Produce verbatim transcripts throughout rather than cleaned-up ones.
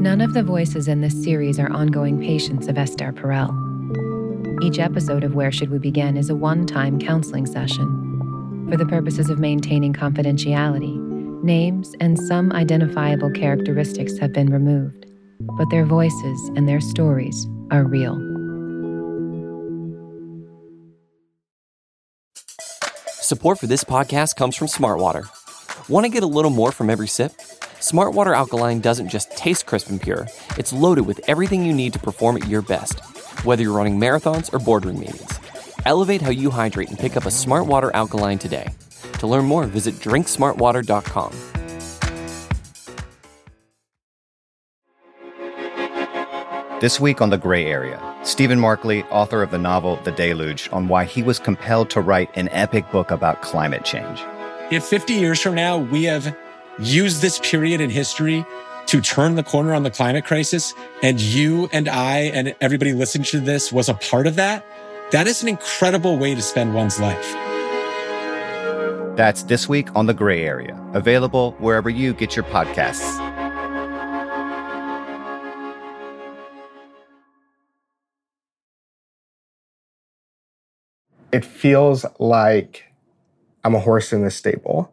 None of the voices in this series are ongoing patients of Esther Perel. Each episode of Where Should We Begin is a one-time counseling session for the purposes of maintaining confidentiality. Names and some identifiable characteristics have been removed, but their voices and their stories are real. Support for this podcast comes from Smartwater. Want to get a little more from every sip? Smartwater Alkaline doesn't just taste crisp and pure, it's loaded with everything you need to perform at your best, whether you're running marathons or boardroom meetings. Elevate how you hydrate and pick up a Smartwater Alkaline today. To learn more, visit drink smart water dot com. This week on The Gray Area, Stephen Markley, author of the novel The Deluge, on why he was compelled to write an epic book about climate change. If fifty years from now we have used this period in history to turn the corner on the climate crisis, and you and I and everybody listening to this was a part of that, that is an incredible way to spend one's life. That's this week on The Gray Area, available wherever you get your podcasts. It feels like I'm a horse in the stable.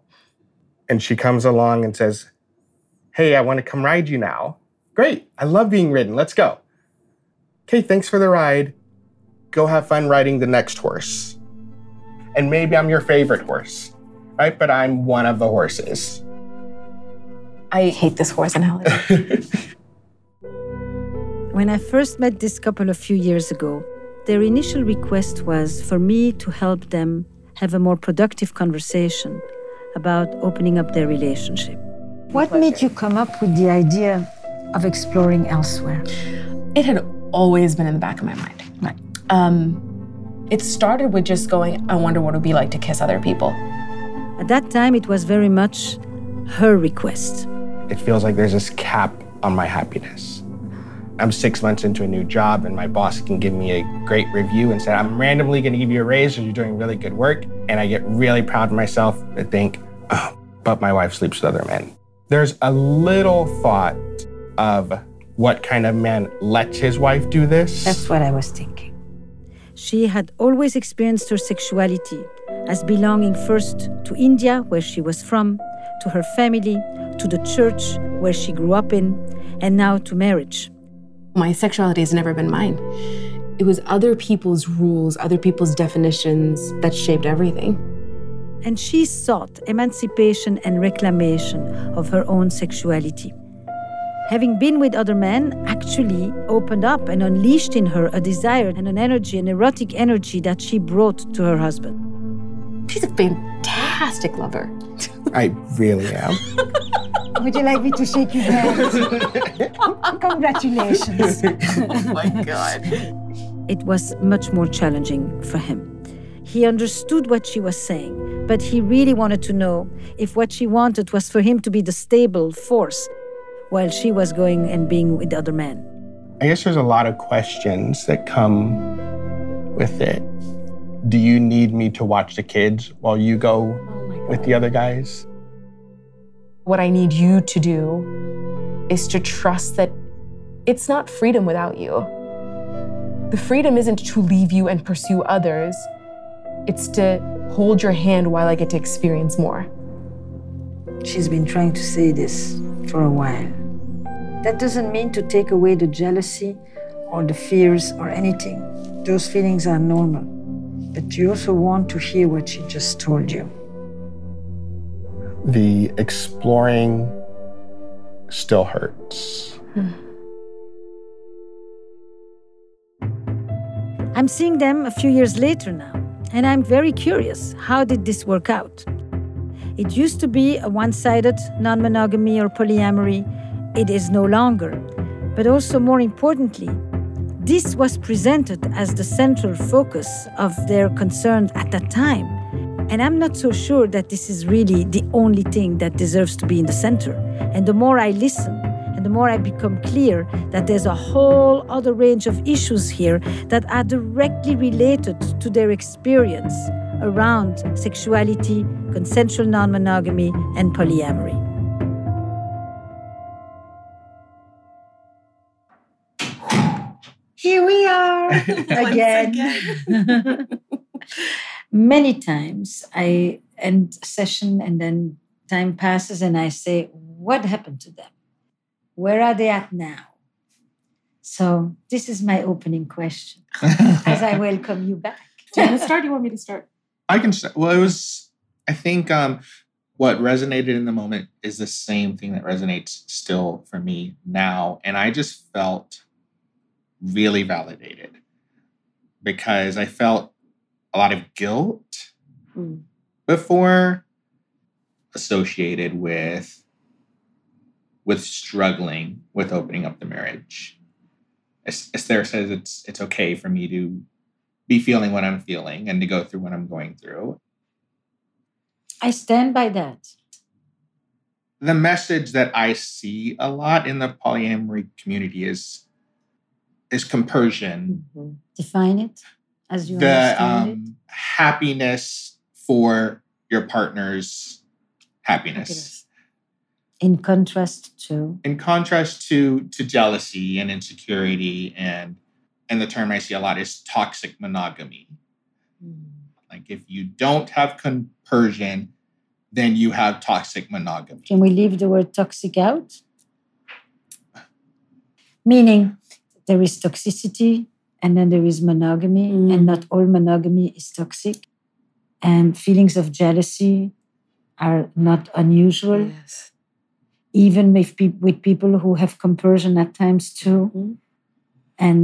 And she comes along and says, hey, I want to come ride you now. Great. I love being ridden. Let's go. Okay, thanks for the ride. Go have fun riding the next horse. And maybe I'm your favorite horse. Right? But I'm one of the horses. I hate this horse analogy. When I first met this couple a few years ago, their initial request was for me to help them have a more productive conversation about opening up their relationship. What made you come up with the idea of exploring elsewhere? It had always been in the back of my mind. Right. Um, it started with just going, I wonder what it would be like to kiss other people. At that time, it was very much her request. It feels like there's this cap on my happiness. I'm six months into a new job and my boss can give me a great review and say, I'm randomly gonna give you a raise because you're doing really good work. And I get really proud of myself and think, oh, but my wife sleeps with other men. There's a little thought of what kind of man lets his wife do this. That's what I was thinking. She had always experienced her sexuality as belonging first to India, where she was from, to her family, to the church where she grew up in, and now to marriage. My sexuality has never been mine. It was other people's rules, other people's definitions that shaped everything. And she sought emancipation and reclamation of her own sexuality. Having been with other men actually opened up and unleashed in her a desire and an energy, an erotic energy that she brought to her husband. She's a fantastic lover. I really am. Would you like me to shake your hand? Congratulations. Oh my God. It was much more challenging for him. He understood what she was saying, but he really wanted to know if what she wanted was for him to be the stable force while she was going and being with other men. I guess there's a lot of questions that come with it. Do you need me to watch the kids while you go oh with the other guys? What I need you to do is to trust that it's not freedom without you. The freedom isn't to leave you and pursue others. It's to hold your hand while I get to experience more. She's been trying to say this for a while. That doesn't mean to take away the jealousy or the fears or anything. Those feelings are normal. But you also want to hear what she just told you. The exploring still hurts. Hmm. I'm seeing them a few years later now, and I'm very curious, how did this work out? It used to be a one-sided non-monogamy or polyamory. It is no longer. But also more importantly, this was presented as the central focus of their concerns at that time. And I'm not so sure that this is really the only thing that deserves to be in the center. And the more I listen, and the more I become clear that there's a whole other range of issues here that are directly related to their experience around sexuality, consensual non-monogamy, and polyamory. Here we are again. again. Many times I end session and then time passes and I say, what happened to them? Where are they at now? So this is my opening question as I welcome you back. Do you want to start? Do you want me to start? I can start. Well, it was, I think um, what resonated in the moment is the same thing that resonates still for me now. And I just felt really validated because I felt a lot of guilt mm. before associated with, with struggling with opening up the marriage. As Esther says, it's it's okay for me to be feeling what I'm feeling and to go through what I'm going through. I stand by that. The message that I see a lot in the polyamory community is is compersion. Mm-hmm. Define it as you the, understand um, it. Happiness for your partner's happiness. happiness. In contrast to? In contrast to to jealousy and insecurity, and and the term I see a lot is toxic monogamy. Mm. Like if you don't have compersion, then you have toxic monogamy. Can we leave the word toxic out? Meaning there is toxicity and then there is monogamy, mm. and not all monogamy is toxic. And feelings of jealousy are not unusual. Yes. Even with, pe- with people who have compersion at times too. Mm-hmm. And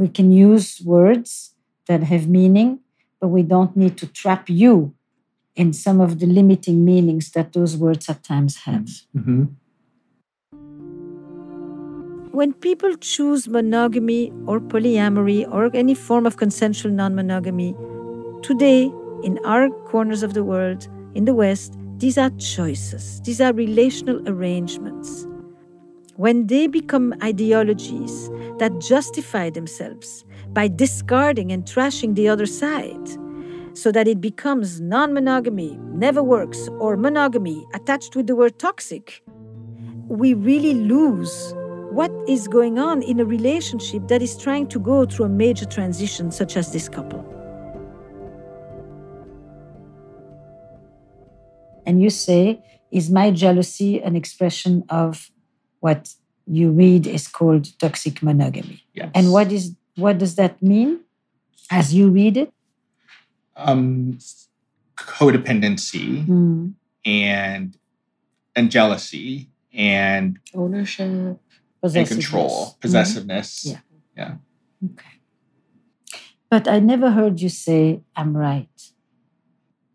we can use words that have meaning, but we don't need to trap you in some of the limiting meanings that those words at times have. Mm-hmm. When people choose monogamy or polyamory or any form of consensual non-monogamy, today, in our corners of the world, in the West, these are choices. These are relational arrangements. When they become ideologies that justify themselves by discarding and trashing the other side, so that it becomes non-monogamy, never works, or monogamy attached with the word toxic, we really lose what is going on in a relationship that is trying to go through a major transition such as this couple. And you say, is my jealousy an expression of what you read is called toxic monogamy? Yes. And what is what does that mean as you read it? Um, codependency mm. and and jealousy and ownership, possessiveness. And control, possessiveness. Mm-hmm. Yeah. Yeah. Okay. But I never heard you say, I'm right.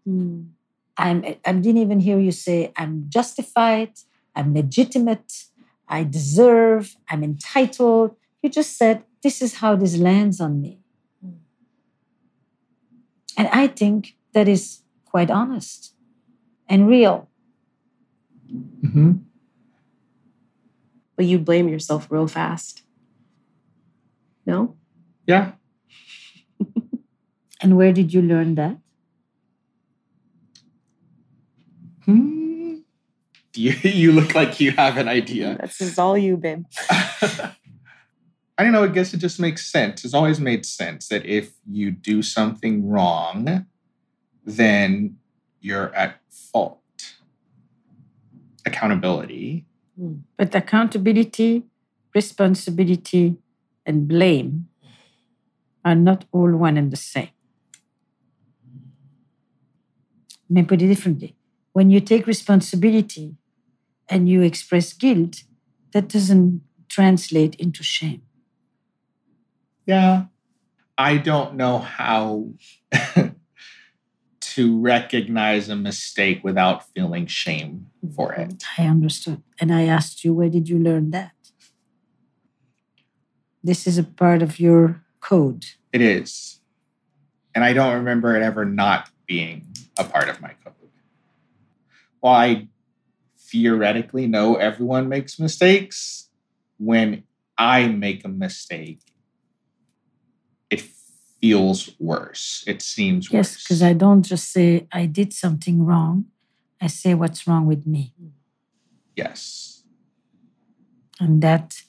Mm. I'm, I didn't even hear you say, I'm justified, I'm legitimate, I deserve, I'm entitled. You just said, this is how this lands on me. Mm. And I think that is quite honest and real. Mm-hmm. But you blame yourself real fast. No? Yeah. And where did you learn that? Hmm. You, you look like you have an idea. This is all you, babe. I don't know. I guess it just makes sense. It's always made sense that if you do something wrong, then you're at fault. Accountability. But accountability, responsibility, and blame are not all one and the same. Let me put it differently. When you take responsibility and you express guilt, that doesn't translate into shame. Yeah. I don't know how to recognize a mistake without feeling shame for it. I understood. And I asked you, where did you learn that? This is a part of your code. It is. And I don't remember it ever not being a part of my code. While I theoretically know everyone makes mistakes, when I make a mistake, it feels worse. It seems yes, worse. Yes, because I don't just say, I did something wrong. I say, what's wrong with me? Yes. And that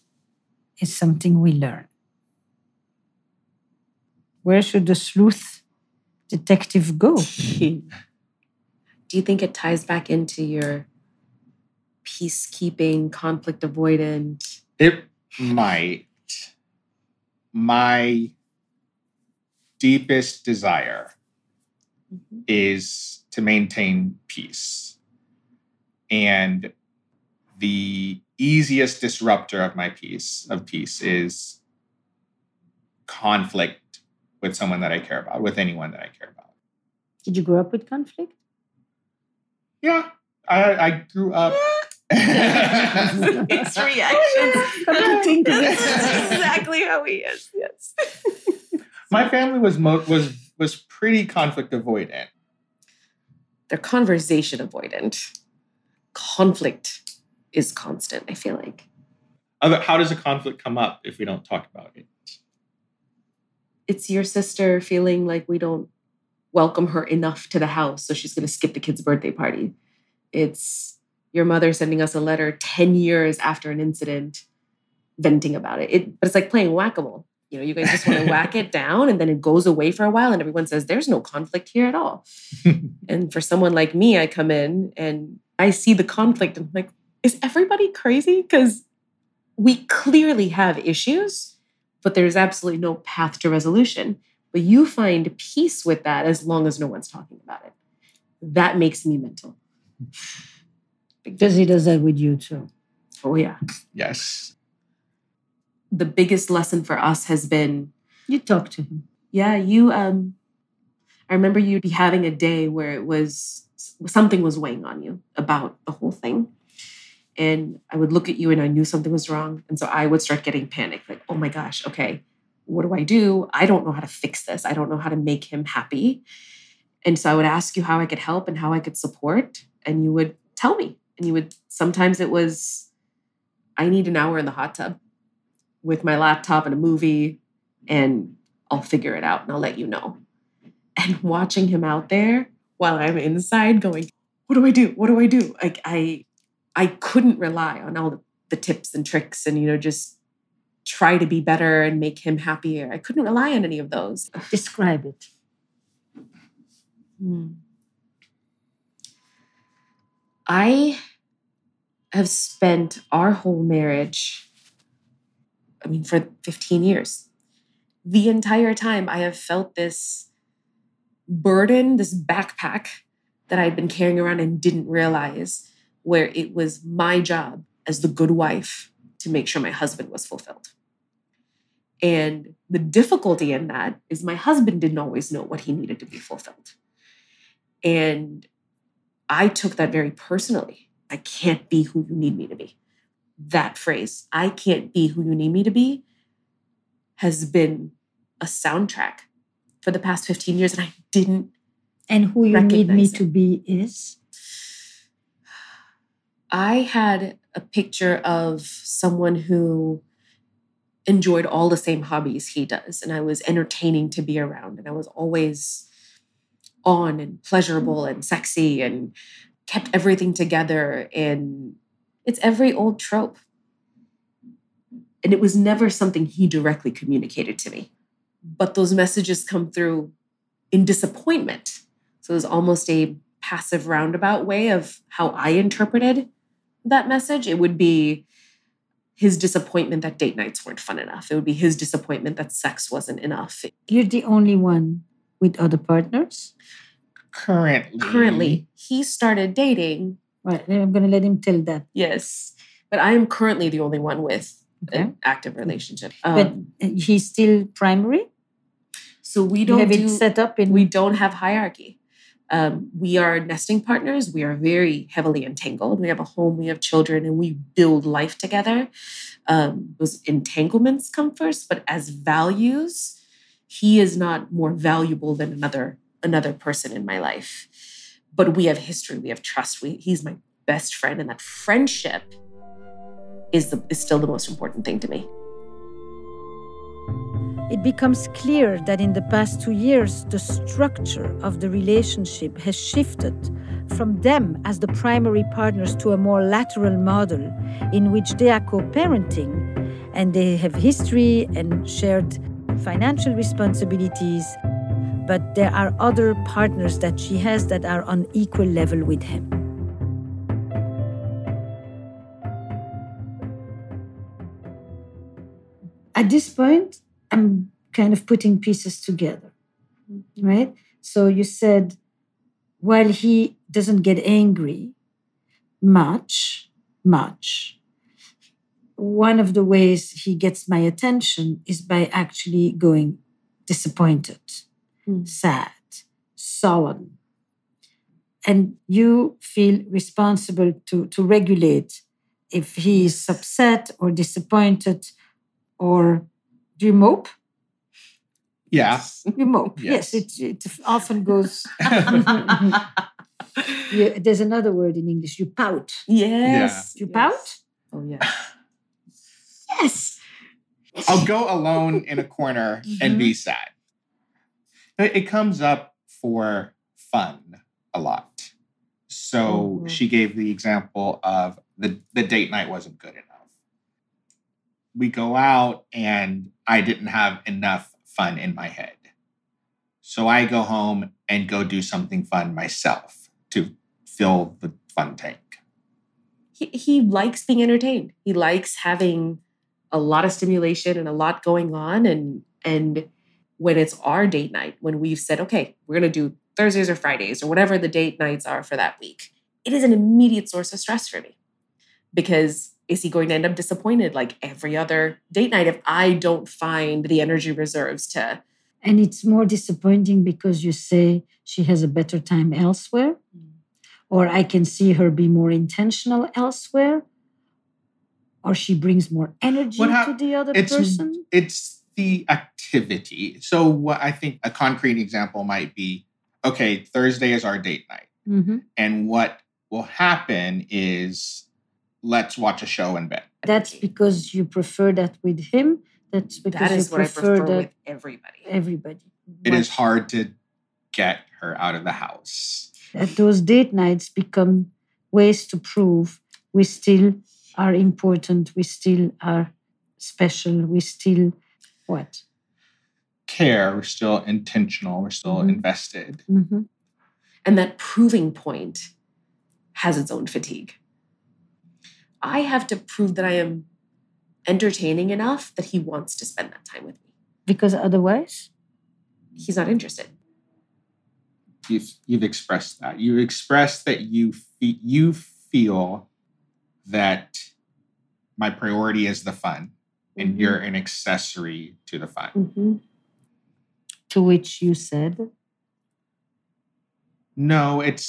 is something we learn. Where should the sleuth detective go? Do you think it ties back into your peacekeeping, conflict avoidant? It might. My deepest desire mm-hmm. is to maintain peace. And the easiest disruptor of my peace, of peace is conflict with someone that I care about, with anyone that I care about. Did you grow up with conflict? Yeah, I, I grew up. His reactions. Come to think of it. That's exactly how he is. Yes. My family was mo- was was pretty conflict avoidant. They're conversation avoidant. Conflict is constant, I feel like. How does a conflict come up if we don't talk about it? It's your sister feeling like we don't welcome her enough to the house, so she's going to skip the kid's birthday party. It's your mother sending us a letter ten years after an incident, venting about it. it but it's like playing whack-a-mole. You know, you guys just want to whack it down, and then it goes away for a while, and everyone says, there's no conflict here at all. And for someone like me, I come in, and I see the conflict. I'm like, is everybody crazy? Because we clearly have issues, but there's absolutely no path to resolution. But you find peace with that as long as no one's talking about it. That makes me mental. Because he does that with you too. Oh, yeah. Yes. The biggest lesson for us has been... You talk to him. Yeah, you... Um, I remember you'd be having a day where it was... Something was weighing on you about the whole thing. And I would look at you and I knew something was wrong. And so I would start getting panicked. Like, oh my gosh, okay, what do I do? I don't know how to fix this. I don't know how to make him happy. And so I would ask you how I could help and how I could support. And you would tell me. And you would, sometimes it was, I need an hour in the hot tub with my laptop and a movie, and I'll figure it out and I'll let you know. And watching him out there while I'm inside going, what do I do? What do I do? Like I, I couldn't rely on all the, the tips and tricks and, you know, just try to be better and make him happier. I couldn't rely on any of those. Describe it. Hmm. I have spent our whole marriage, I mean, for fifteen years. The entire time I have felt this burden, this backpack that I've been carrying around and didn't realize, where it was my job as the good wife to make sure my husband was fulfilled. And the difficulty in that is my husband didn't always know what he needed to be fulfilled. And I took that very personally. I can't be who you need me to be. That phrase, I can't be who you need me to be, has been a soundtrack for the past fifteen years, and I didn't And who you need me it. to be is? I had a picture of someone who enjoyed all the same hobbies he does, and I was entertaining to be around, and I was always... on and pleasurable and sexy and kept everything together. And it's every old trope. And it was never something he directly communicated to me. But those messages come through in disappointment. So it was almost a passive roundabout way of how I interpreted that message. It would be his disappointment that date nights weren't fun enough. It would be his disappointment that sex wasn't enough. You're the only one with other partners? Currently. Currently. He started dating. Right. Then I'm going to let him tell that. Yes. But I am currently the only one with okay. an active relationship. Um, but he's still primary? So we don't you have do, it set up in... We don't have hierarchy. Um, we are nesting partners. We are very heavily entangled. We have a home. We have children. And we build life together. Um, those entanglements come first. But as values... He is not more valuable than another another person in my life. But we have history. We have trust. We, he's my best friend. And that friendship is, the, is still the most important thing to me. It becomes clear that in the past two years, the structure of the relationship has shifted from them as the primary partners to a more lateral model in which they are co-parenting and they have history and shared financial responsibilities, but there are other partners that she has that are on equal level with him. At this point, I'm kind of putting pieces together, right? So you said, while he doesn't get angry much, much, one of the ways he gets my attention is by actually going disappointed, mm. sad, sullen. And you feel responsible to, to regulate if he is upset or disappointed, or do you mope? Yeah. You mope. Yes, yes it, it often goes... you, there's another word in English. You pout. Yes. Yeah. You yes. pout? Oh, yeah. Yes. I'll go alone in a corner mm-hmm. and be sad. It comes up for fun a lot. So oh. she gave the example of the, the date night wasn't good enough. We go out and I didn't have enough fun in my head. So I go home and go do something fun myself to fill the fun tank. He, he likes being entertained. He likes having a lot of stimulation and a lot going on. And, and when it's our date night, when we've said, okay, we're going to do Thursdays or Fridays or whatever the date nights are for that week, it is an immediate source of stress for me. Because is he going to end up disappointed like every other date night if I don't find the energy reserves to... And it's more disappointing because you say she has a better time elsewhere, mm. or I can see her be more intentional elsewhere, or she brings more energy ha- to the other it's, person. It's the activity. So what I think a concrete example might be, okay, Thursday is our date night. Mm-hmm. And what will happen is... let's watch a show in bed. That's because you prefer that with him. That's because that is you what prefer I prefer that with everybody. Everybody. It watch. Is hard to get her out of the house. That those date nights become ways to prove we still are important. We still are special. We still what? Care. We're still intentional. We're still mm-hmm. invested. Mm-hmm. And that proving point has its own fatigue. I have to prove that I am entertaining enough that he wants to spend that time with me. Because otherwise? He's not interested. You've, you've expressed that. You expressed that you, fe- you feel that my priority is the fun and mm-hmm. you're an accessory to the fun. Mm-hmm. To which you said? No, it's...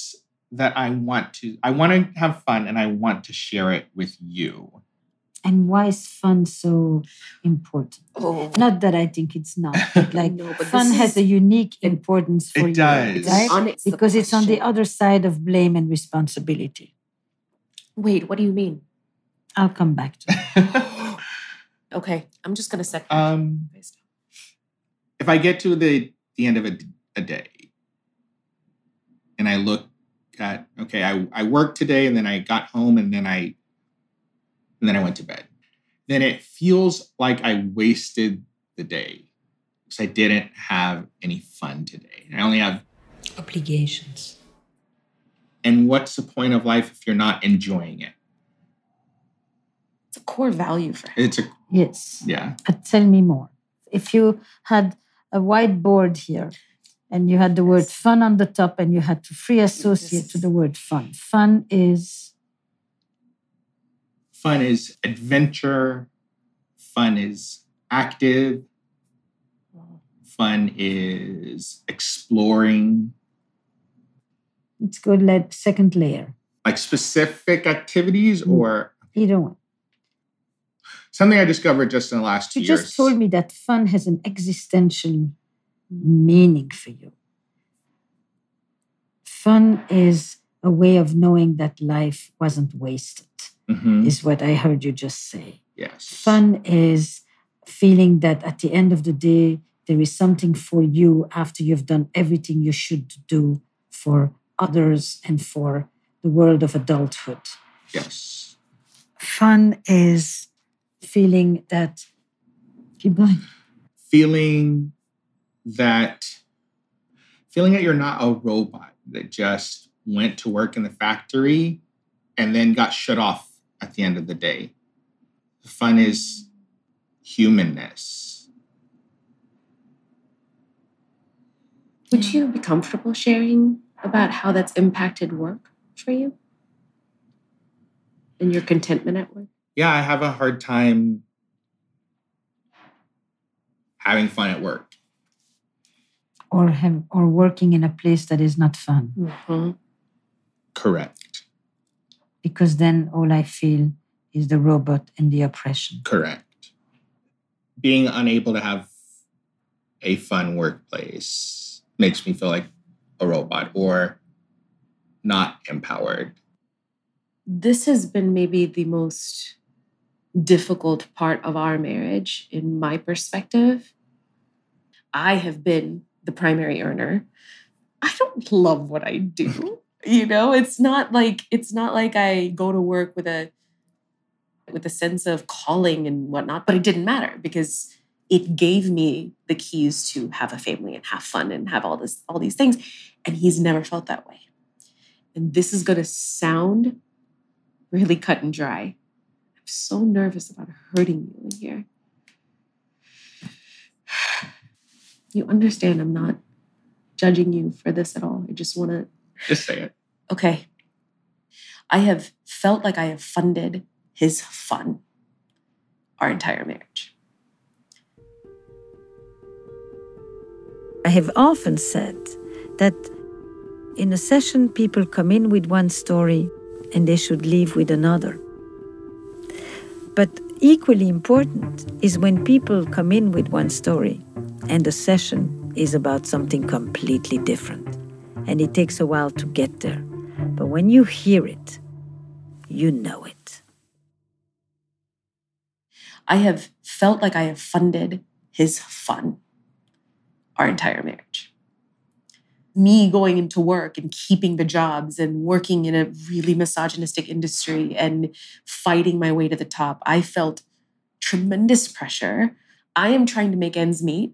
that I want to, I want to have fun and I want to share it with you. And why is fun so important? Oh. Not that I think it's not. But like no, but fun has is, a unique importance for it you. It does. Right? It's because it's on the other side of blame and responsibility. Wait, what do you mean? I'll come back to that. Okay, I'm just going to second. Um, if I get to the, the end of a, a day and I look at, okay, I, I worked today and then I got home and then I and then I went to bed. Then it feels like I wasted the day because I didn't have any fun today. I only have obligations. And what's the point of life if you're not enjoying it? It's a core value for him. It's a yes. Yeah. But tell me more. If you had a whiteboard here. And you had the word fun on the top and you had to free associate to the word fun. Fun is? Fun is adventure. Fun is active. Fun is exploring. Let's go like second layer. Like specific actives mm. or? Either one. Something I discovered just in the last two years. You just told me that fun has an existential meaning for you. Fun is a way of knowing that life wasn't wasted, mm-hmm. is what I heard you just say. Yes. Fun is feeling that at the end of the day, there is something for you after you've done everything you should do for others and for the world of adulthood. Yes. Fun is feeling that... Keep going. feeling that feeling that you're not a robot that just went to work in the factory and then got shut off at the end of the day. The fun is humanness. Would you be comfortable sharing about how that's impacted work for you and your contentment at work? Yeah, I have a hard time having fun at work. Or have, or working in a place that is not fun. Mm-hmm. Correct. Because then all I feel is the robot and the oppression. Correct. Being unable to have a fun workplace makes me feel like a robot or not empowered. This has been maybe the most difficult part of our marriage, in my perspective. I have been the primary earner. I don't love what I do. You know, it's not like it's not like I go to work with a with a sense of calling and whatnot, but it didn't matter because it gave me the keys to have a family and have fun and have all this, all these things. And he's never felt that way. And this is going to sound really cut and dry. I'm so nervous about hurting you in here. You understand I'm not judging you for this at all. I just want to... Just say it. Okay. I have felt like I have funded his fun our entire marriage. I have often said that in a session, people come in with one story and they should leave with another. But equally important is when people come in with one story and the session is about something completely different. And it takes a while to get there. But when you hear it, you know it. I have felt like I have funded his fun our entire marriage. Me going into work and keeping the jobs and working in a really misogynistic industry and fighting my way to the top, I felt tremendous pressure. I am trying to make ends meet,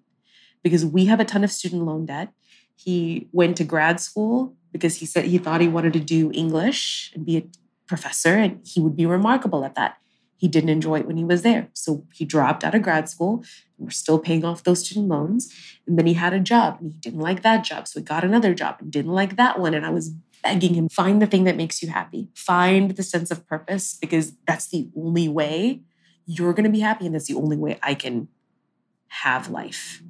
because we have a ton of student loan debt. He went to grad school because he said he thought he wanted to do English and be a professor, and he would be remarkable at that. He didn't enjoy it when he was there. So he dropped out of grad school. And we're still paying off those student loans. And then he had a job, and he didn't like that job. So he got another job and didn't like that one. And I was begging him, find the thing that makes you happy. Find the sense of purpose, because that's the only way you're going to be happy, and that's the only way I can have life.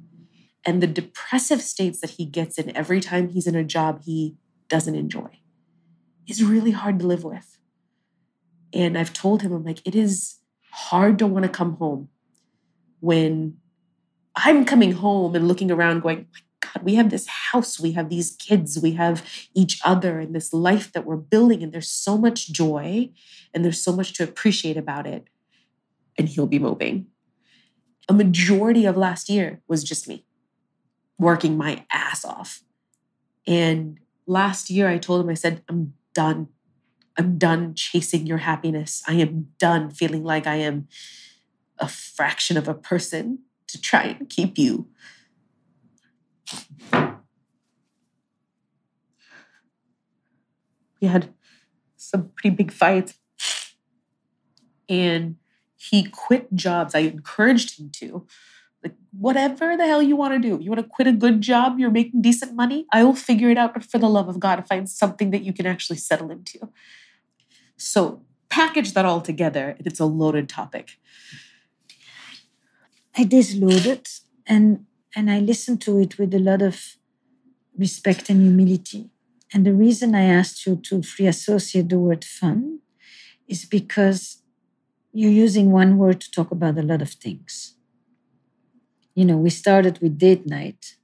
And the depressive states that he gets in every time he's in a job he doesn't enjoy is really hard to live with. And I've told him, I'm like, it is hard to want to come home when I'm coming home and looking around going, my God, we have this house, we have these kids, we have each other and this life that we're building. And there's so much joy and there's so much to appreciate about it. And he'll be moving. A majority of last year was just me working my ass off. And last year I told him, I said, I'm done. I'm done chasing your happiness. I am done feeling like I am a fraction of a person to try and keep you. We had some pretty big fights. And he quit jobs. I encouraged him to. Like, whatever the hell you want to do. You want to quit a good job? You're making decent money? I will figure it out. But for the love of God, find something that you can actually settle into. So package that all together. It's a loaded topic. It is loaded. And, and I listen to it with a lot of respect and humility. And the reason I asked you to free associate the word fun is because you're using one word to talk about a lot of things. You know, we started with date night.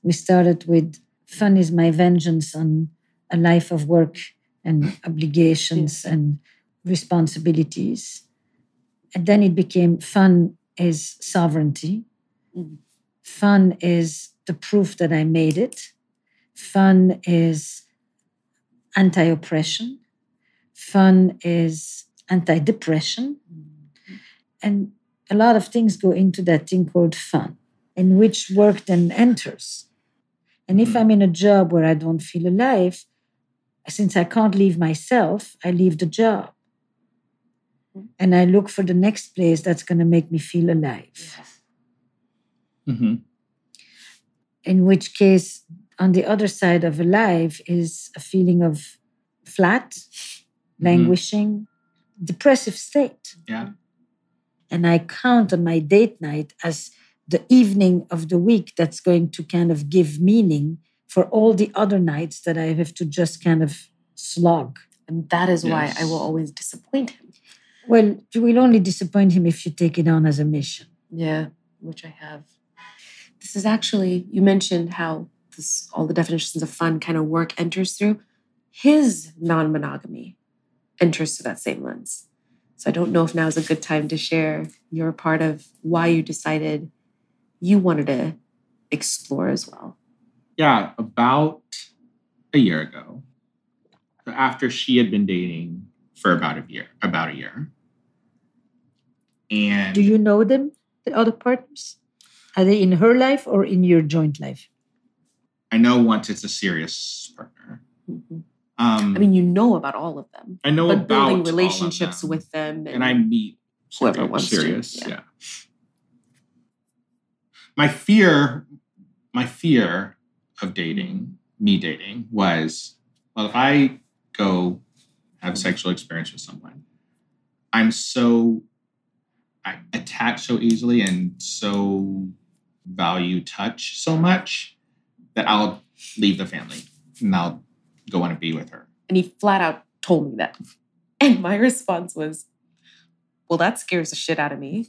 We started with fun is my vengeance on a life of work and obligations yes. and responsibilities. And then it became fun is sovereignty. Mm. Fun is the proof that I made it. Fun is anti-oppression. Fun is anti-depression. And a lot of things go into that thing called fun. in which work then enters. And if I'm in a job where I don't feel alive, since I can't leave myself, I leave the job. And I look for the next place that's going to make me feel alive. Yes. Mm-hmm. In which case, on the other side of alive is a feeling of flat, languishing, mm-hmm. depressive state. Yeah. And I count on my date night as the evening of the week that's going to kind of give meaning for all the other nights that I have to just kind of slog. And that is yes. why I will always disappoint him. Well, you will only disappoint him if you take it on as a mission. Yeah, which I have. This is actually, you mentioned how this, all the definitions of fun kind of work enters through. His non-monogamy enters through that same lens. So I don't know if now is a good time to share your part of why you decided you wanted to explore as well. Yeah, about a year ago, after she had been dating for about a year, about a year. And do you know them, the other partners? Are they in her life or in your joint life? I know once it's a serious partner. Mm-hmm. Um, I mean, you know about all of them. I know about building relationships all of them. with them, and, and I meet whoever wants serious, to. Yeah. yeah. My fear, my fear of dating, me dating, was, well, if I go have sexual experience with someone, I'm so I attach so easily and so value touch so much that I'll leave the family and I'll go on and be with her. And he flat out told me that. And my response was, well, that scares the shit out of me.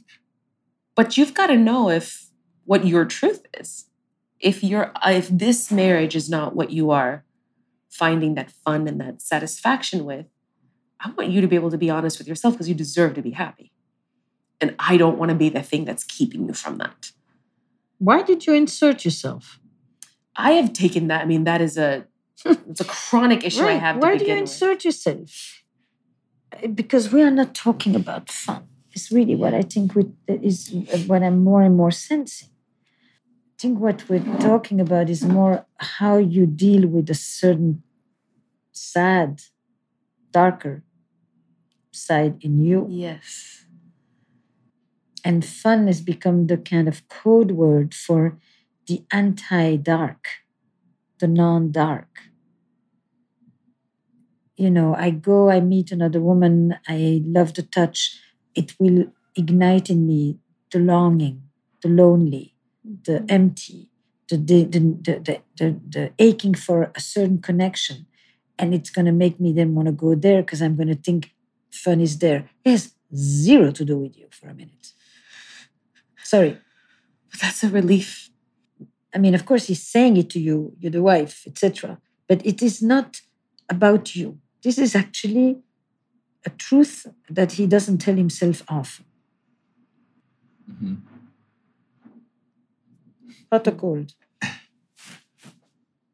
But you've got to know if what your truth is. If you're, if this marriage is not what you are finding that fun and that satisfaction with, I want you to be able to be honest with yourself because you deserve to be happy. And I don't want to be the thing that's keeping you from that. Why did you insert yourself? I have taken that. I mean, that is a, it's a chronic issue right. I have to begin with. Why do you insert yourself? Because we are not talking about fun. It's really what I think we, is what I'm more and more sensing. I think what we're talking about is more how you deal with a certain sad, darker side in you. Yes. And fun has become the kind of code word for the anti-dark, the non-dark. You know, I go, I meet another woman, I love the touch. It will ignite in me the longing, the lonely, the empty, the the, the the the the aching for a certain connection. And it's going to make me then want to go there because I'm going to think fun is there. It has zero to do with you for a minute. Sorry. But that's a relief. I mean, of course, he's saying it to you, you're the wife, et cetera. But it is not about you. This is actually a truth that he doesn't tell himself often. Mm-hmm. Hot or cold?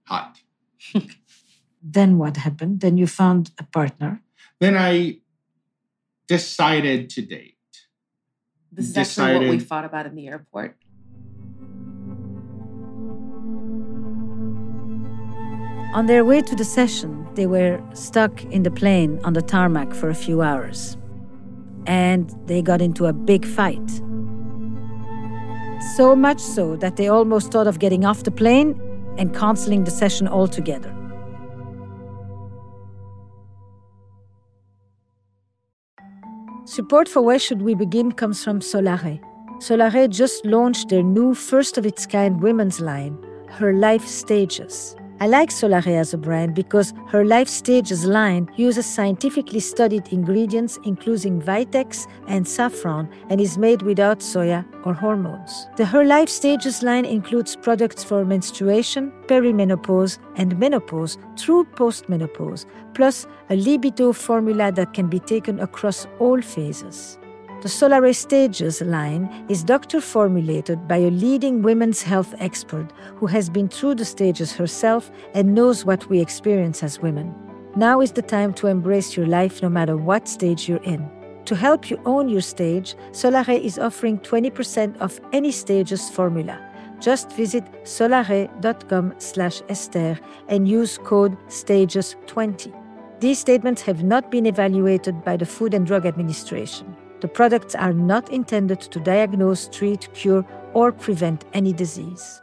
Hot. Then what happened? Then you found a partner? Then I decided to date. This is decided... actually what we fought about in the airport. On their way to the session, they were stuck in the plane on the tarmac for a few hours. And they got into a big fight. So much so that they almost thought of getting off the plane and canceling the session altogether. Support for Where Should We Begin comes from Solare. Solare just launched their new first-of-its-kind women's line, Her Life Stages. I like Solare as a brand because Her Life Stages line uses scientifically studied ingredients including Vitex and saffron and is made without soya or hormones. The Her Life Stages line includes products for menstruation, perimenopause and menopause through postmenopause, plus a libido formula that can be taken across all phases. The Solare Stages line is doctor-formulated by a leading women's health expert who has been through the stages herself and knows what we experience as women. Now is the time to embrace your life no matter what stage you're in. To help you own your stage, Solare is offering twenty percent off any stages formula. Just visit solare.com slash Esther and use code STAGES twenty. These statements have not been evaluated by the Food and Drug Administration. The products are not intended to diagnose, treat, cure, or prevent any disease.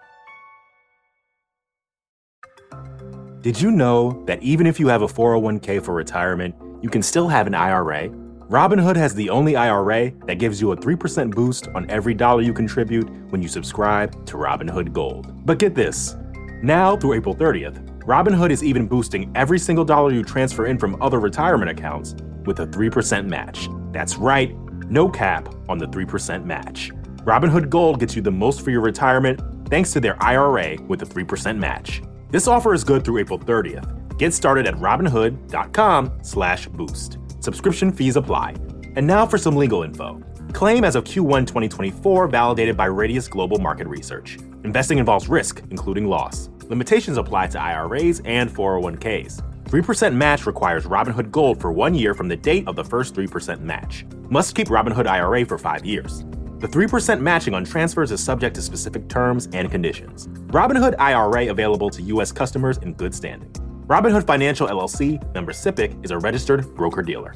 Did you know that even if you have a four oh one k for retirement, you can still have an I R A? Robinhood has the only I R A that gives you a three percent boost on every dollar you contribute when you subscribe to Robinhood Gold. But get this, now through April thirtieth, Robinhood is even boosting every single dollar you transfer in from other retirement accounts with a three percent match. That's right, no cap on the three percent match. Robinhood Gold gets you the most for your retirement thanks to their I R A with a three percent match. This offer is good through April thirtieth. Get started at robinhood.com slash boost. Subscription fees apply. And now for some legal info. Claim as of Q one twenty twenty-four, validated by Radius Global Market Research. Investing involves risk, including loss. Limitations apply to I R As and four oh one k's. three percent match requires Robinhood Gold for one year from the date of the first three percent match. Must keep Robinhood I R A for five years. The three percent matching on transfers is subject to specific terms and conditions. Robinhood I R A available to U S customers in good standing. Robinhood Financial L L C, member S I P C, is a registered broker-dealer.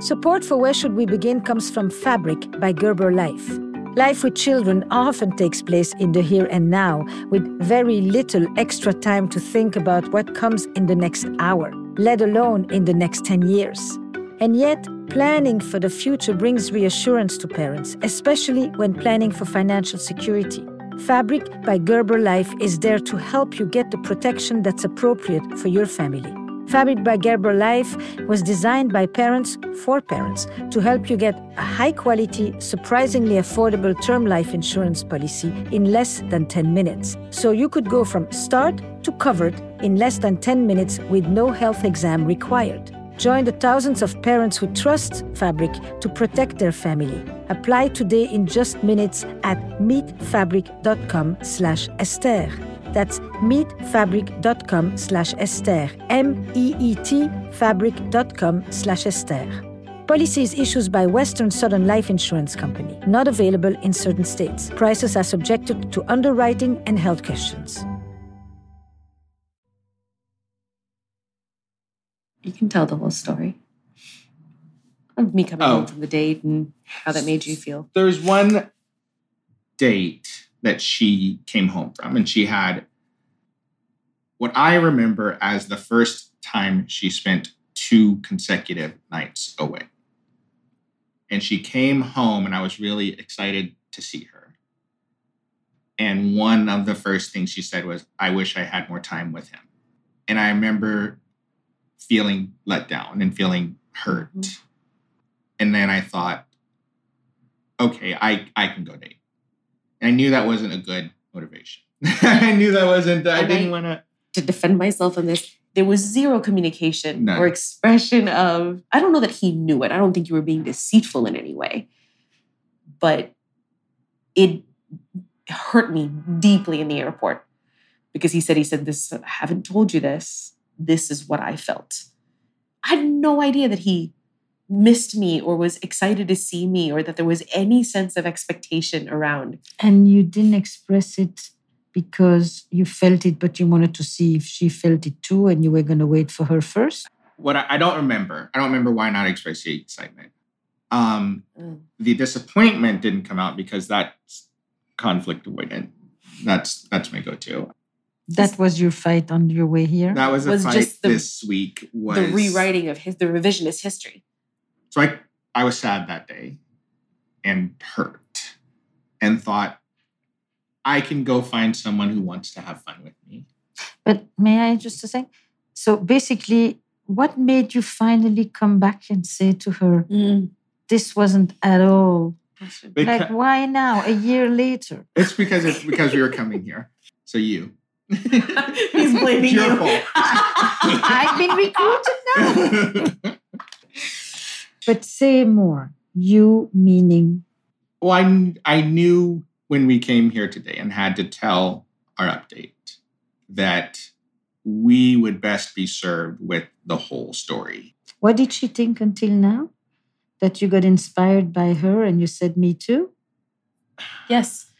Support for Where Should We Begin comes from Fabric by Gerber Life. Life with children often takes place in the here and now, with very little extra time to think about what comes in the next hour, let alone in the next ten years. And yet, planning for the future brings reassurance to parents, especially when planning for financial security. Fabric by Gerber Life is there to help you get the protection that's appropriate for your family. Fabric by Gerber Life was designed by parents for parents to help you get a high-quality, surprisingly affordable term life insurance policy in less than ten minutes. So you could go from start to covered in less than ten minutes with no health exam required. Join the thousands of parents who trust Fabric to protect their family. Apply today in just minutes at meetfabric.com slash Esther. That's meetfabric.com slash Esther. M E E T fabric.com slash Esther. Policy is issued by Western Southern Life Insurance Company. Not available in certain states. Prices are subjected to underwriting and health questions. You can tell the whole story of me coming oh. home from the date and how that made you feel. There's one date that she came home from, and she had what I remember as the first time she spent two consecutive nights away. And she came home, and I was really excited to see her. And one of the first things she said was, "I wish I had more time with him." And I remember feeling let down and feeling hurt. Mm-hmm. And then I thought, okay, I, I can go date. And I knew that wasn't a good motivation. I knew that wasn't, I and didn't want to. To defend myself on this, there was zero communication None. or expression of, I don't know that he knew it. I don't think you were being deceitful in any way. But it hurt me deeply in the airport because he said, he said, this, I haven't told you this. This is what I felt. I had no idea that he missed me or was excited to see me or that there was any sense of expectation around. And you didn't express it because you felt it, but you wanted to see if she felt it too and you were going to wait for her first? What I, I don't remember. I don't remember why not express the excitement. Um, mm. The disappointment didn't come out because that's conflict avoidant. That's, that's my go-to. That was your fight on your way here? That was a was fight just the, this week. Was the rewriting of his, the revisionist history. So I, I was sad that day and hurt and thought, I can go find someone who wants to have fun with me. But may I just say, so basically, what made you finally come back and say to her, mm. this wasn't at all? Because, like, why now, a year later? It's because it's because we were coming here. So you. He's blaming you. Your fault. I've been recruited now. But say more. You meaning? Well, I, I knew when we came here today and had to tell our update that we would best be served with the whole story. What did she think until now? That you got inspired by her and you said, me too? Yes.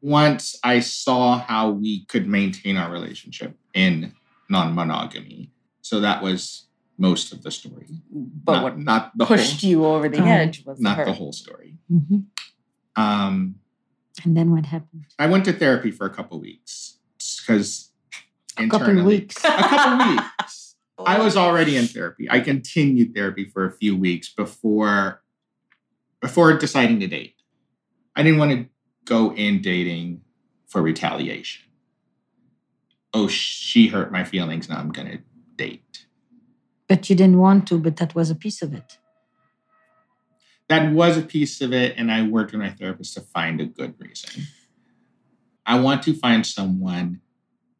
Once I saw how we could maintain our relationship in non-monogamy. So that was most of the story. But not, what not the pushed whole, you over the um, edge was Not her. the whole story. Mm-hmm. Um, and then what happened? I went to therapy for a couple weeks. because A couple weeks. A couple weeks. I was already in therapy. I continued therapy for a few weeks before, before deciding to date. I didn't want to go in dating for retaliation. Oh, she hurt my feelings. Now I'm going to date. But you didn't want to, but that was a piece of it. That was a piece of it. And I worked with my therapist to find a good reason. I want to find someone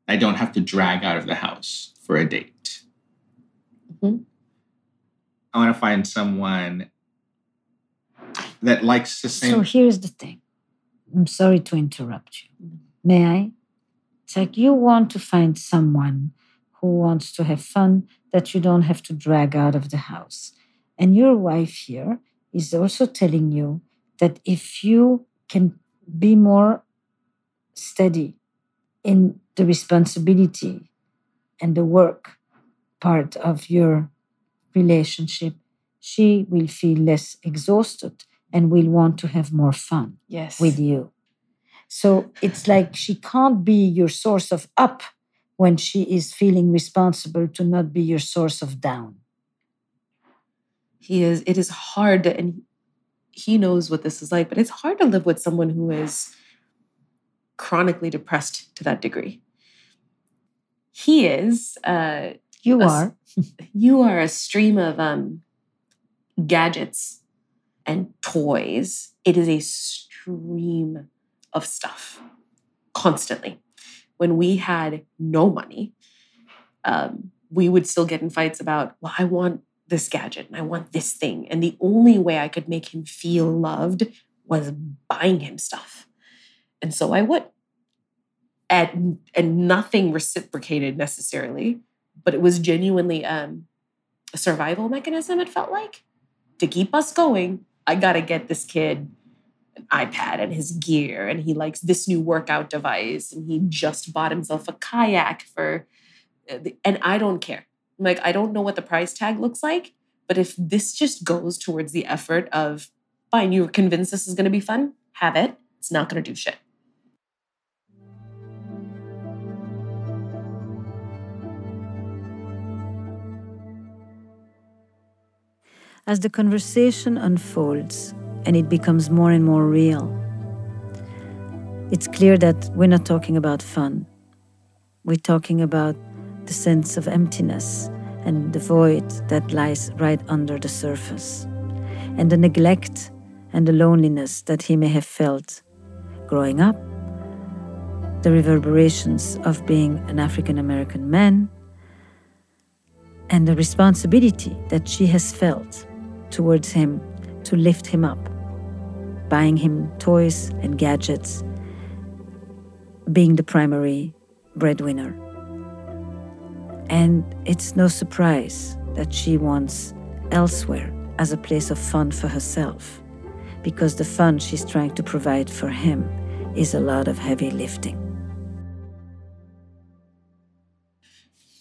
I don't have to drag out of the house for a date. Mm-hmm. I want to find someone that likes the same. So here's the thing. I'm sorry to interrupt you. May I? It's like you want to find someone who wants to have fun that you don't have to drag out of the house. And your wife here is also telling you that if you can be more steady in the responsibility and the work part of your relationship, she will feel less exhausted and will want to have more fun yes. with you. So it's like she can't be your source of up when she is feeling responsible to not be your source of down. He is. It is hard, to, and he knows what this is like, but it's hard to live with someone who is chronically depressed to that degree. He is. Uh, you a, are. You are a stream of um, gadgets and toys. It is a stream of stuff constantly. When we had no money, um, we would still get in fights about, well, I want this gadget and I want this thing. And the only way I could make him feel loved was buying him stuff. And so I would. And, and nothing reciprocated necessarily, but it was genuinely um, a survival mechanism, it felt like. To keep us going, I got to get this kid an iPad and his gear, and he likes this new workout device, and he just bought himself a kayak for... And I don't care. Like, I don't know what the price tag looks like, but if this just goes towards the effort of, fine, you were convinced this is going to be fun, have it. It's not going to do shit. As the conversation unfolds and it becomes more and more real, it's clear that we're not talking about fun. We're talking about the sense of emptiness and the void that lies right under the surface, and the neglect and the loneliness that he may have felt growing up, the reverberations of being an African-American man, and the responsibility that she has felt towards him to lift him up, buying him toys and gadgets, being the primary breadwinner. And it's no surprise that she wants elsewhere as a place of fun for herself, because the fun she's trying to provide for him is a lot of heavy lifting.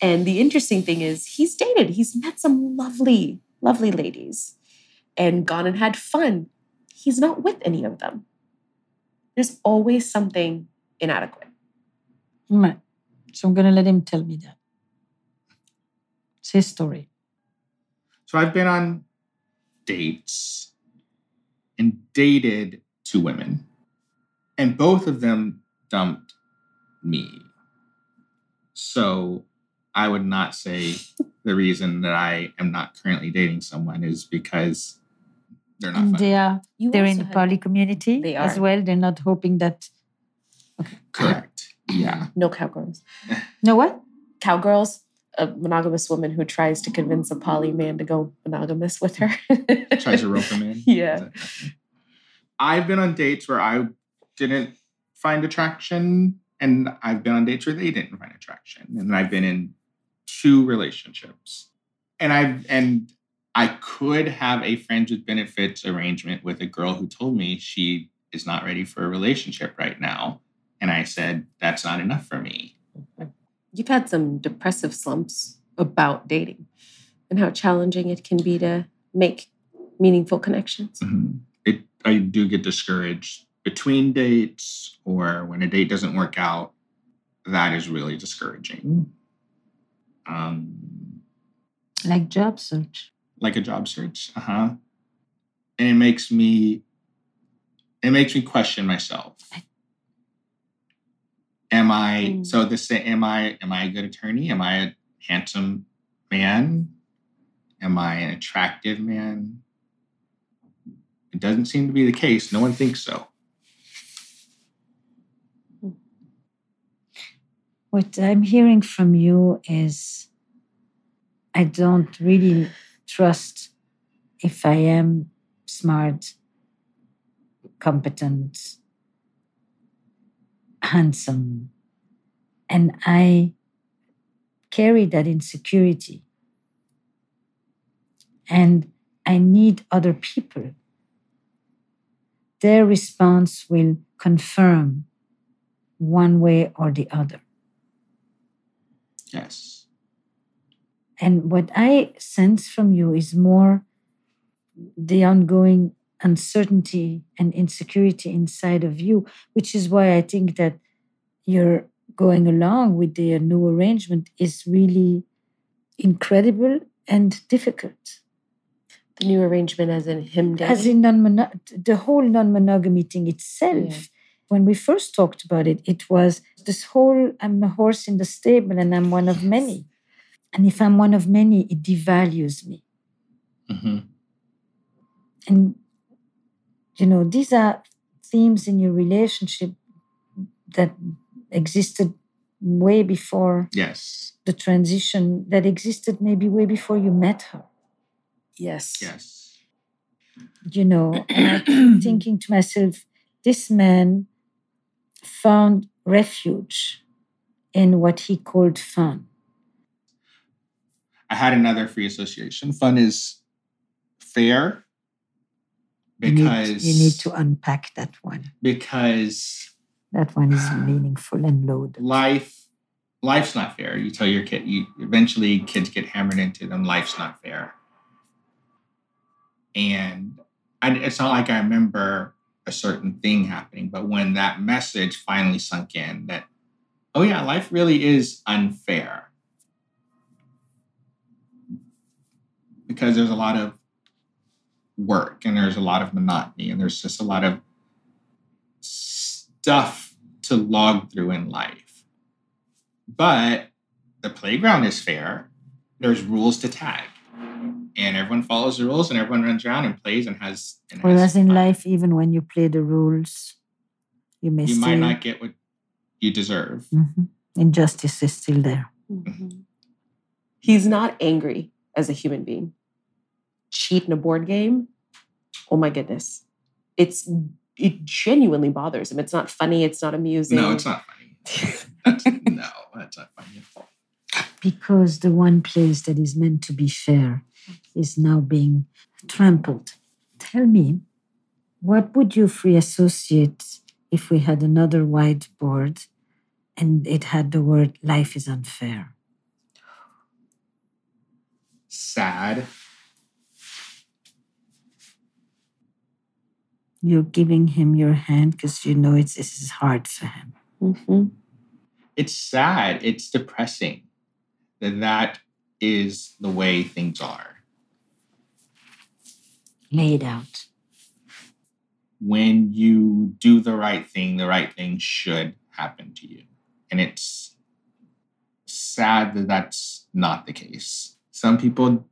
And the interesting thing is he's dated. He's met some lovely, lovely ladies and gone and had fun. He's not with any of them. There's always something inadequate. Right. So I'm going to let him tell me that. It's his story. So I've been on dates and dated two women. And both of them dumped me. So I would not say the reason that I am not currently dating someone is because they're not and fun. They are, they're in the poly community they are. as well. They're not hoping that... Okay. Correct. Yeah. No cowgirls. No what? Cowgirls. A monogamous woman who tries to convince a poly man to go monogamous with her. Tries to rope him in? Yeah. I've been on dates where I didn't find attraction, and I've been on dates where they didn't find attraction. And I've been in two relationships. And I've and I could have a friends with benefits arrangement with a girl who told me she is not ready for a relationship right now. And I said, that's not enough for me. You've had some depressive slumps about dating and how challenging it can be to make meaningful connections. Mm-hmm. It, I do get discouraged between dates or when a date doesn't work out. That is really discouraging. Um, like job search. Like a job search, uh-huh. And it makes me, it makes me question myself. Am I, mm. so this, am I, am I a good attorney? Am I a handsome man? Am I an attractive man? It doesn't seem to be the case. No one thinks so. What I'm hearing from you is I don't really trust if I am smart, competent, handsome. And I carry that insecurity. And I need other people. Their response will confirm one way or the other. Yes. And what I sense from you is more the ongoing uncertainty and insecurity inside of you, which is why I think that you're going along with the new arrangement is really incredible and difficult. The new arrangement as in him dating? As in non-mono- the whole non-monogamy thing itself. Yeah. When we first talked about it, it was this whole, I'm a horse in the stable and I'm one of many. And if I'm one of many, it devalues me. Mm-hmm. And, you know, these are themes in your relationship that existed way before yes. the transition, that existed maybe way before you met her. Yes. Yes. You know, and I keep thinking to myself, this man found refuge in what he called fun. I had another free association. Fun is fair because... You need, you need to unpack that one. Because... That one is meaningful and loaded. Life, life's not fair. You tell your kid, you, eventually kids get hammered into them, life's not fair. And I, it's not like I remember a certain thing happening, but when that message finally sunk in that, oh yeah, life really is unfair. Because there's a lot of work and there's a lot of monotony and there's just a lot of stuff to log through in life. But the playground is fair. There's rules to tag. And everyone follows the rules and everyone runs around and plays and has... And Whereas has in life, even when you play the rules, you may You still... might not get what you deserve. Mm-hmm. Injustice is still there. Mm-hmm. He's not angry as a human being. Cheat in a board game? Oh my goodness. It's It genuinely bothers him. It's not funny. It's not amusing. No, it's not funny. that's, no, that's not funny. Because the one place that is meant to be fair is now being trampled. Tell me, what would you free associate if we had another whiteboard and it had the word life is unfair? Sad. You're giving him your hand because you know it's this is hard for him. Mm-hmm. It's sad. It's depressing. That that is the way things are. Lay it out. When you do the right thing, the right thing should happen to you. And it's sad that that's not the case. Some people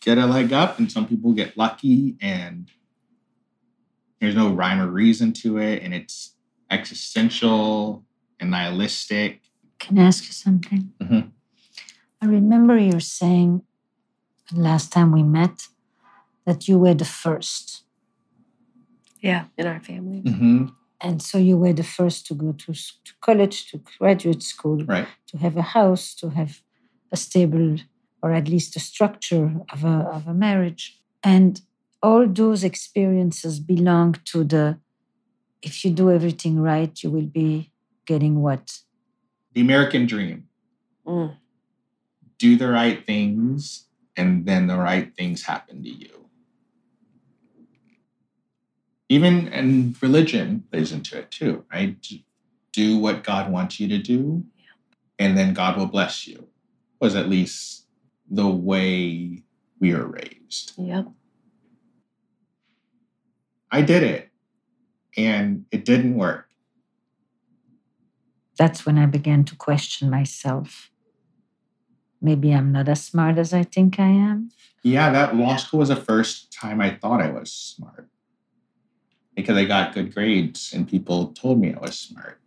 get a leg up and some people get lucky and there's no rhyme or reason to it. And it's existential and nihilistic. Can I ask you something? Mm-hmm. I remember you saying last time we met that you were the first. Yeah, in our family. Mm-hmm. And so you were the first to go to, to college, to graduate school, right. to have a house, to have a stable or at least a structure of a, of a marriage. And all those experiences belong to the if you do everything right, you will be getting what? The American dream. Mm. Do the right things, and then the right things happen to you. Even and religion plays into it too, right? Do what God wants you to do, and then God will bless you. Was at least the way we are raised. Yep. I did it, and it didn't work. That's when I began to question myself. Maybe I'm not as smart as I think I am. Yeah, that law school was the first time I thought I was smart. Because I got good grades, and people told me I was smart.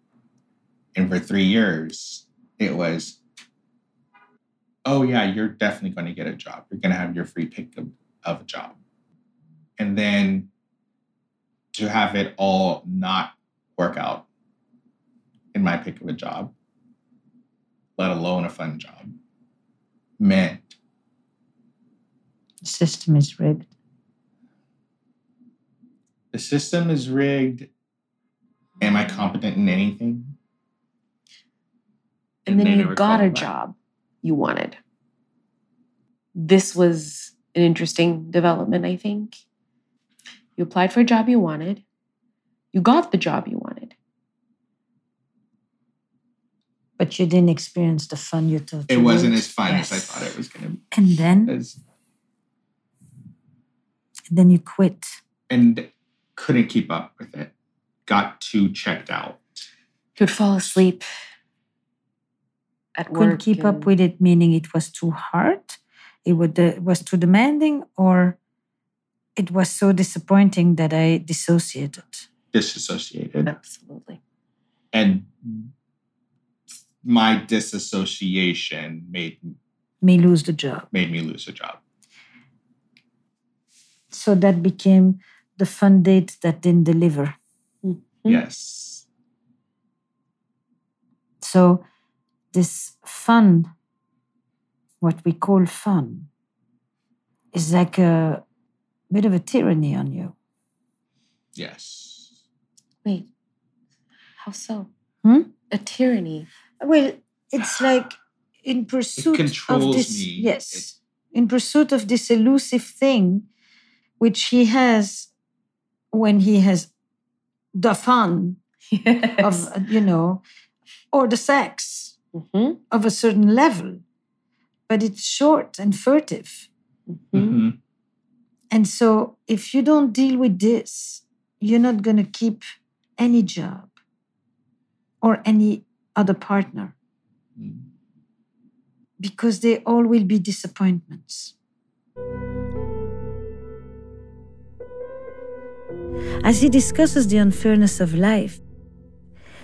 And for three years, it was, oh yeah, you're definitely going to get a job. You're going to have your free pick of, of a job. And then to have it all not work out in my pick of a job, let alone a fun job, meant. The system is rigged. The system is rigged. Am I competent in anything? And, and then you got a job you wanted. This was an interesting development, I think. You applied for a job you wanted. You got the job you wanted. But you didn't experience the fun you thought. It you wasn't would. as fun yes. as I thought it was going to be. And then? As... And then you quit. And couldn't keep up with it. Got too checked out. You would fall asleep at work. Couldn't keep and... up with it, meaning it was too hard? It would, uh, was too demanding? Or it was so disappointing that I dissociated? Disassociated. Absolutely. And... my disassociation made me lose the job. Made me lose the job. So that became the fun date that didn't deliver. Mm-hmm. Yes. So this fun, what we call fun, is like a bit of a tyranny on you. Yes. Wait, how so? Hmm? A tyranny. Well, it's like in pursuit of this, me. yes, it, in pursuit of this elusive thing, which he has when he has the fun yes. of, you know, or the sex mm-hmm. of a certain level, but it's short and furtive. Mm-hmm. Mm-hmm. And so if you don't deal with this, you're not going to keep any job or any other partner, mm. because they all will be disappointments. As he discusses the unfairness of life,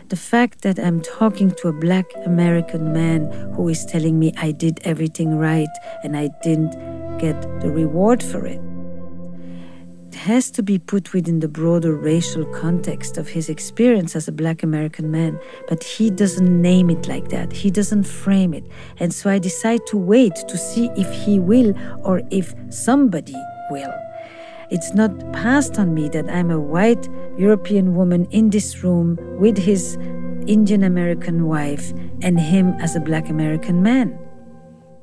the fact that I'm talking to a Black American man who is telling me I did everything right and I didn't get the reward for it, it has to be put within the broader racial context of his experience as a Black American man, but he doesn't name it like that. He doesn't frame it. And so I decide to wait to see if he will or if somebody will. It's not passed on me that I'm a white European woman in this room with his Indian American wife and him as a Black American man.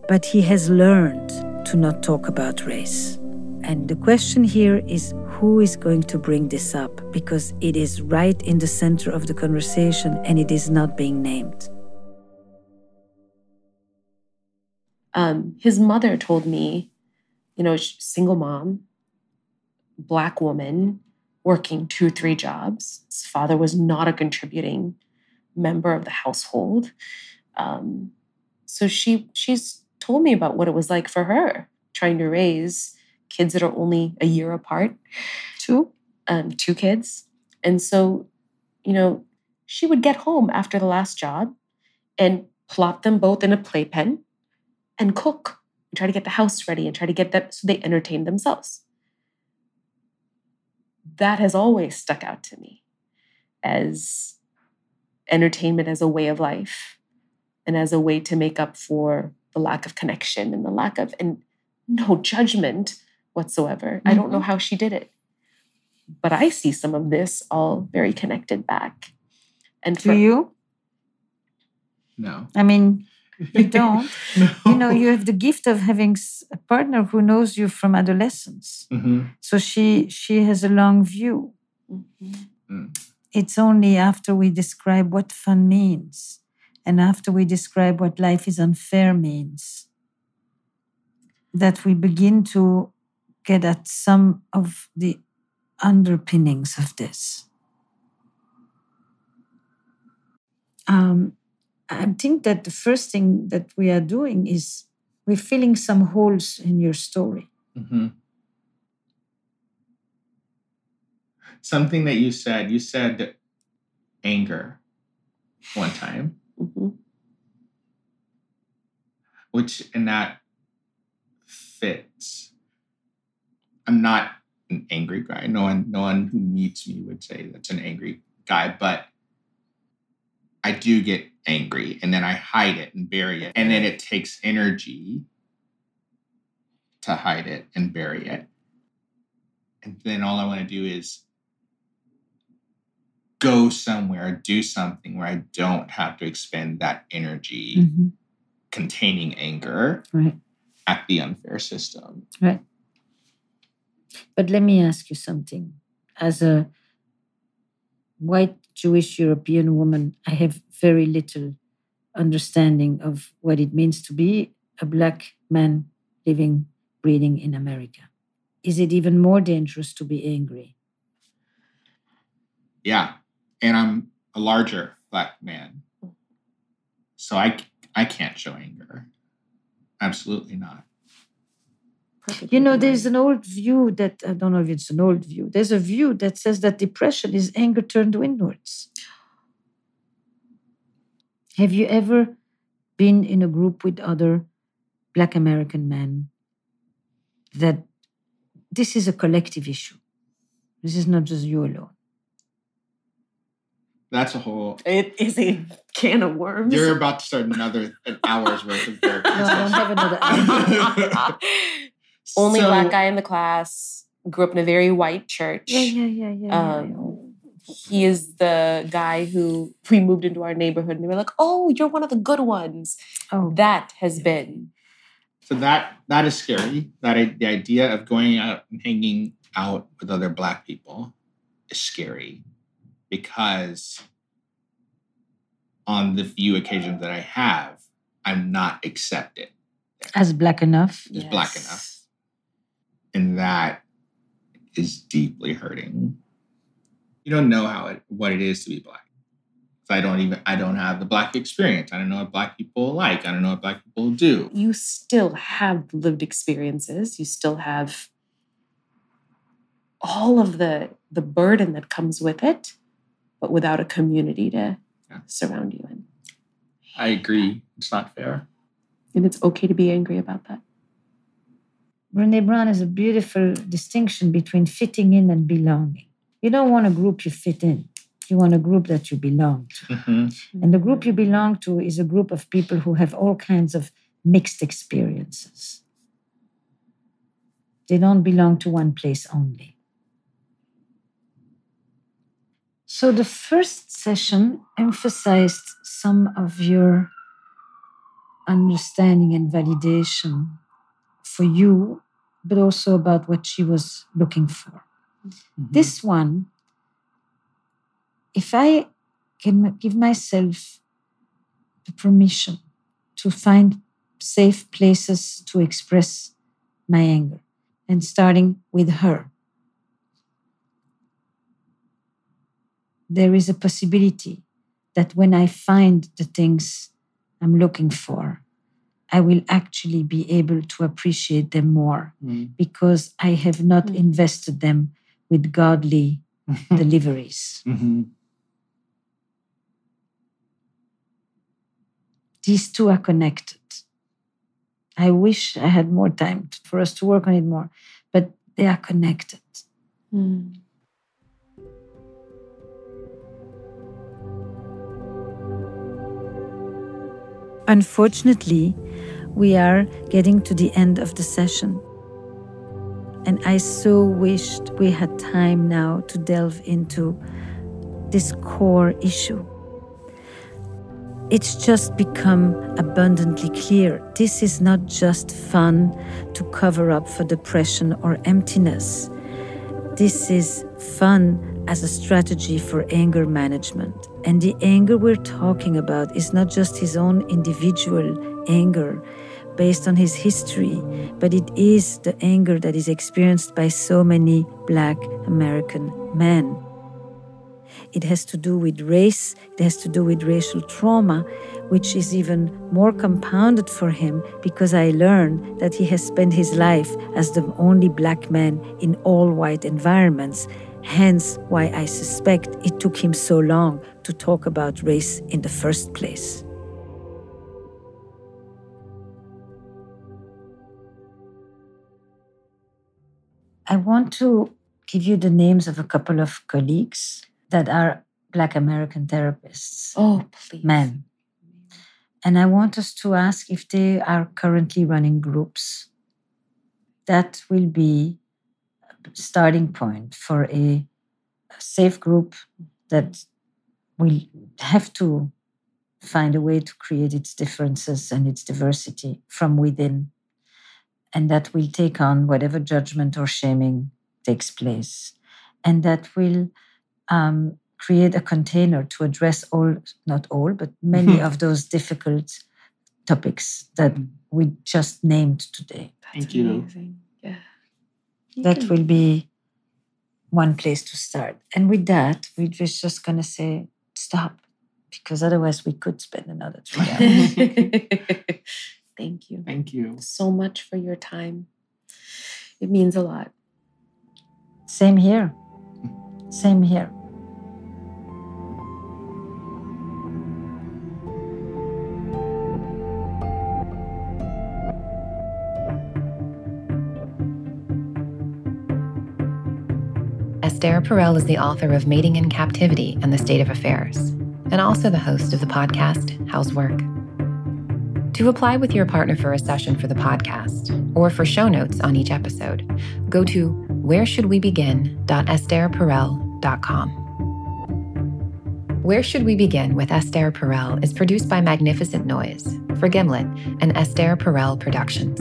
But he has learned to not talk about race. And the question here is, who is going to bring this up? Because it is right in the center of the conversation and it is not being named. Um, his mother told me, you know, single mom, Black woman, working two, three jobs. His father was not a contributing member of the household. Um, so she she's told me about what it was like for her, trying to raise kids that are only a year apart. Two? Um, two kids. And so, you know, she would get home after the last job and plop them both in a playpen and cook and try to get the house ready and try to get them so they entertain themselves. That has always stuck out to me as entertainment, as a way of life, and as a way to make up for the lack of connection and the lack of, and no judgment whatsoever. Mm-hmm. I don't know how she did it. But I see some of this all very connected back. And for- Do you? No. I mean, you don't. No. You know, you have the gift of having a partner who knows you from adolescence. Mm-hmm. So she she has a long view. Mm-hmm. Mm. It's only after we describe what fun means and after we describe what life is unfair means that we begin to get at some of the underpinnings of this. Um, I think that the first thing that we are doing is we're filling some holes in your story. Mm-hmm. Something that you said, you said anger one time, mm-hmm. which, and that fits. I'm not an angry guy. No one, no one who meets me would say that's an angry guy, but I do get angry and then I hide it and bury it. And then it takes energy to hide it and bury it. And then all I want to do is go somewhere, do something where I don't have to expend that energy mm-hmm. containing anger right. at the unfair system. Right. But let me ask you something. As a white Jewish European woman, I have very little understanding of what it means to be a black man living, breathing in America. Is it even more dangerous to be angry? Yeah. And I'm a larger black man. So I, I can't show anger. Absolutely not. Perfectly. You know, there's an old view that, I don't know if it's an old view, there's a view that says that depression is anger turned inwards. Have you ever been in a group with other black American men that this is a collective issue? This is not just you alone. That's a whole... It is a can of worms. You're about to start another an hour's worth of work. No, I don't have another hour. Only so, black guy in the class. Grew up in a very white church. Yeah, yeah, yeah, yeah. Um, yeah. He is the guy who we moved into our neighborhood, and they were like, "Oh, you're one of the good ones." Oh, that has yeah. been. So that that is scary. That the idea of going out and hanging out with other black people is scary, because on the few occasions that I have, I'm not accepted as black enough. As yes. black enough. And that is deeply hurting. You don't know how it, what it is to be black. So I don't even, I don't have the black experience. I don't know what black people like. I don't know what black people do. You still have lived experiences. You still have all of the, the burden that comes with it, but without a community to yeah. surround you in. I agree. It's not fair. And it's okay to be angry about that. Brené Brown has a beautiful distinction between fitting in and belonging. You don't want a group you fit in. You want a group that you belong to. Mm-hmm. And the group you belong to is a group of people who have all kinds of mixed experiences. They don't belong to one place only. So the first session emphasized some of your understanding and validation for you, but also about what she was looking for. Mm-hmm. This one, if I can give myself the permission to find safe places to express my anger, and starting with her, there is a possibility that when I find the things I'm looking for, I will actually be able to appreciate them more mm. because I have not mm. invested them with godly deliveries. Mm-hmm. These two are connected. I wish I had more time for us to work on it more, but they are connected. Mm. Unfortunately, we are getting to the end of the session. And I so wished we had time now to delve into this core issue. It's just become abundantly clear. This is not just fun to cover up for depression or emptiness. This is fun as a strategy for anger management. And the anger we're talking about is not just his own individual anger based on his history, but it is the anger that is experienced by so many Black American men. It has to do with race, it has to do with racial trauma, which is even more compounded for him because I learned that he has spent his life as the only Black man in all white environments, hence why I suspect it took him so long to talk about race in the first place. I want to give you the names of a couple of colleagues that are Black American therapists. Oh, please. Men. And I want us to ask if they are currently running groups. That will be a starting point for a safe group that will have to find a way to create its differences and its diversity from within. And that will take on whatever judgment or shaming takes place. And that will Um, create a container to address all, not all, but many of those difficult topics that we just named today. That's Thank amazing. You. Yeah. That will be one place to start. And with that, we're just going to say, stop, because otherwise we could spend another three hours. Thank you. Thank you. So much for your time. It means a lot. Same here. Same here. Esther Perel is the author of Mating in Captivity and the State of Affairs, and also the host of the podcast, How's Work? To apply with your partner for a session for the podcast, or for show notes on each episode, go to where should we begin dot esther perel dot com. Where Should We Begin with Esther Perel is produced by Magnificent Noise for Gimlet and Esther Perel Productions.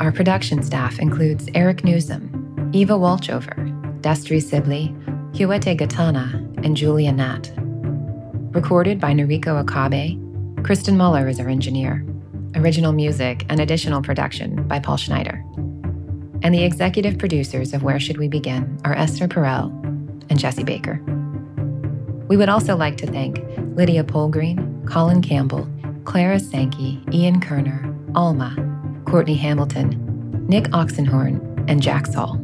Our production staff includes Eric Newsom, Eva Walchover, Destry Sibley, Huete Gatana, and Julia Natt. Recorded by Noriko Okabe. Kristen Muller is our engineer. Original music and additional production by Paul Schneider. And the executive producers of Where Should We Begin are Esther Perel and Jesse Baker. We would also like to thank Lydia Polgreen, Colin Campbell, Clara Sankey, Ian Kerner, Alma, Courtney Hamilton, Nick Oxenhorn, and Jack Saul.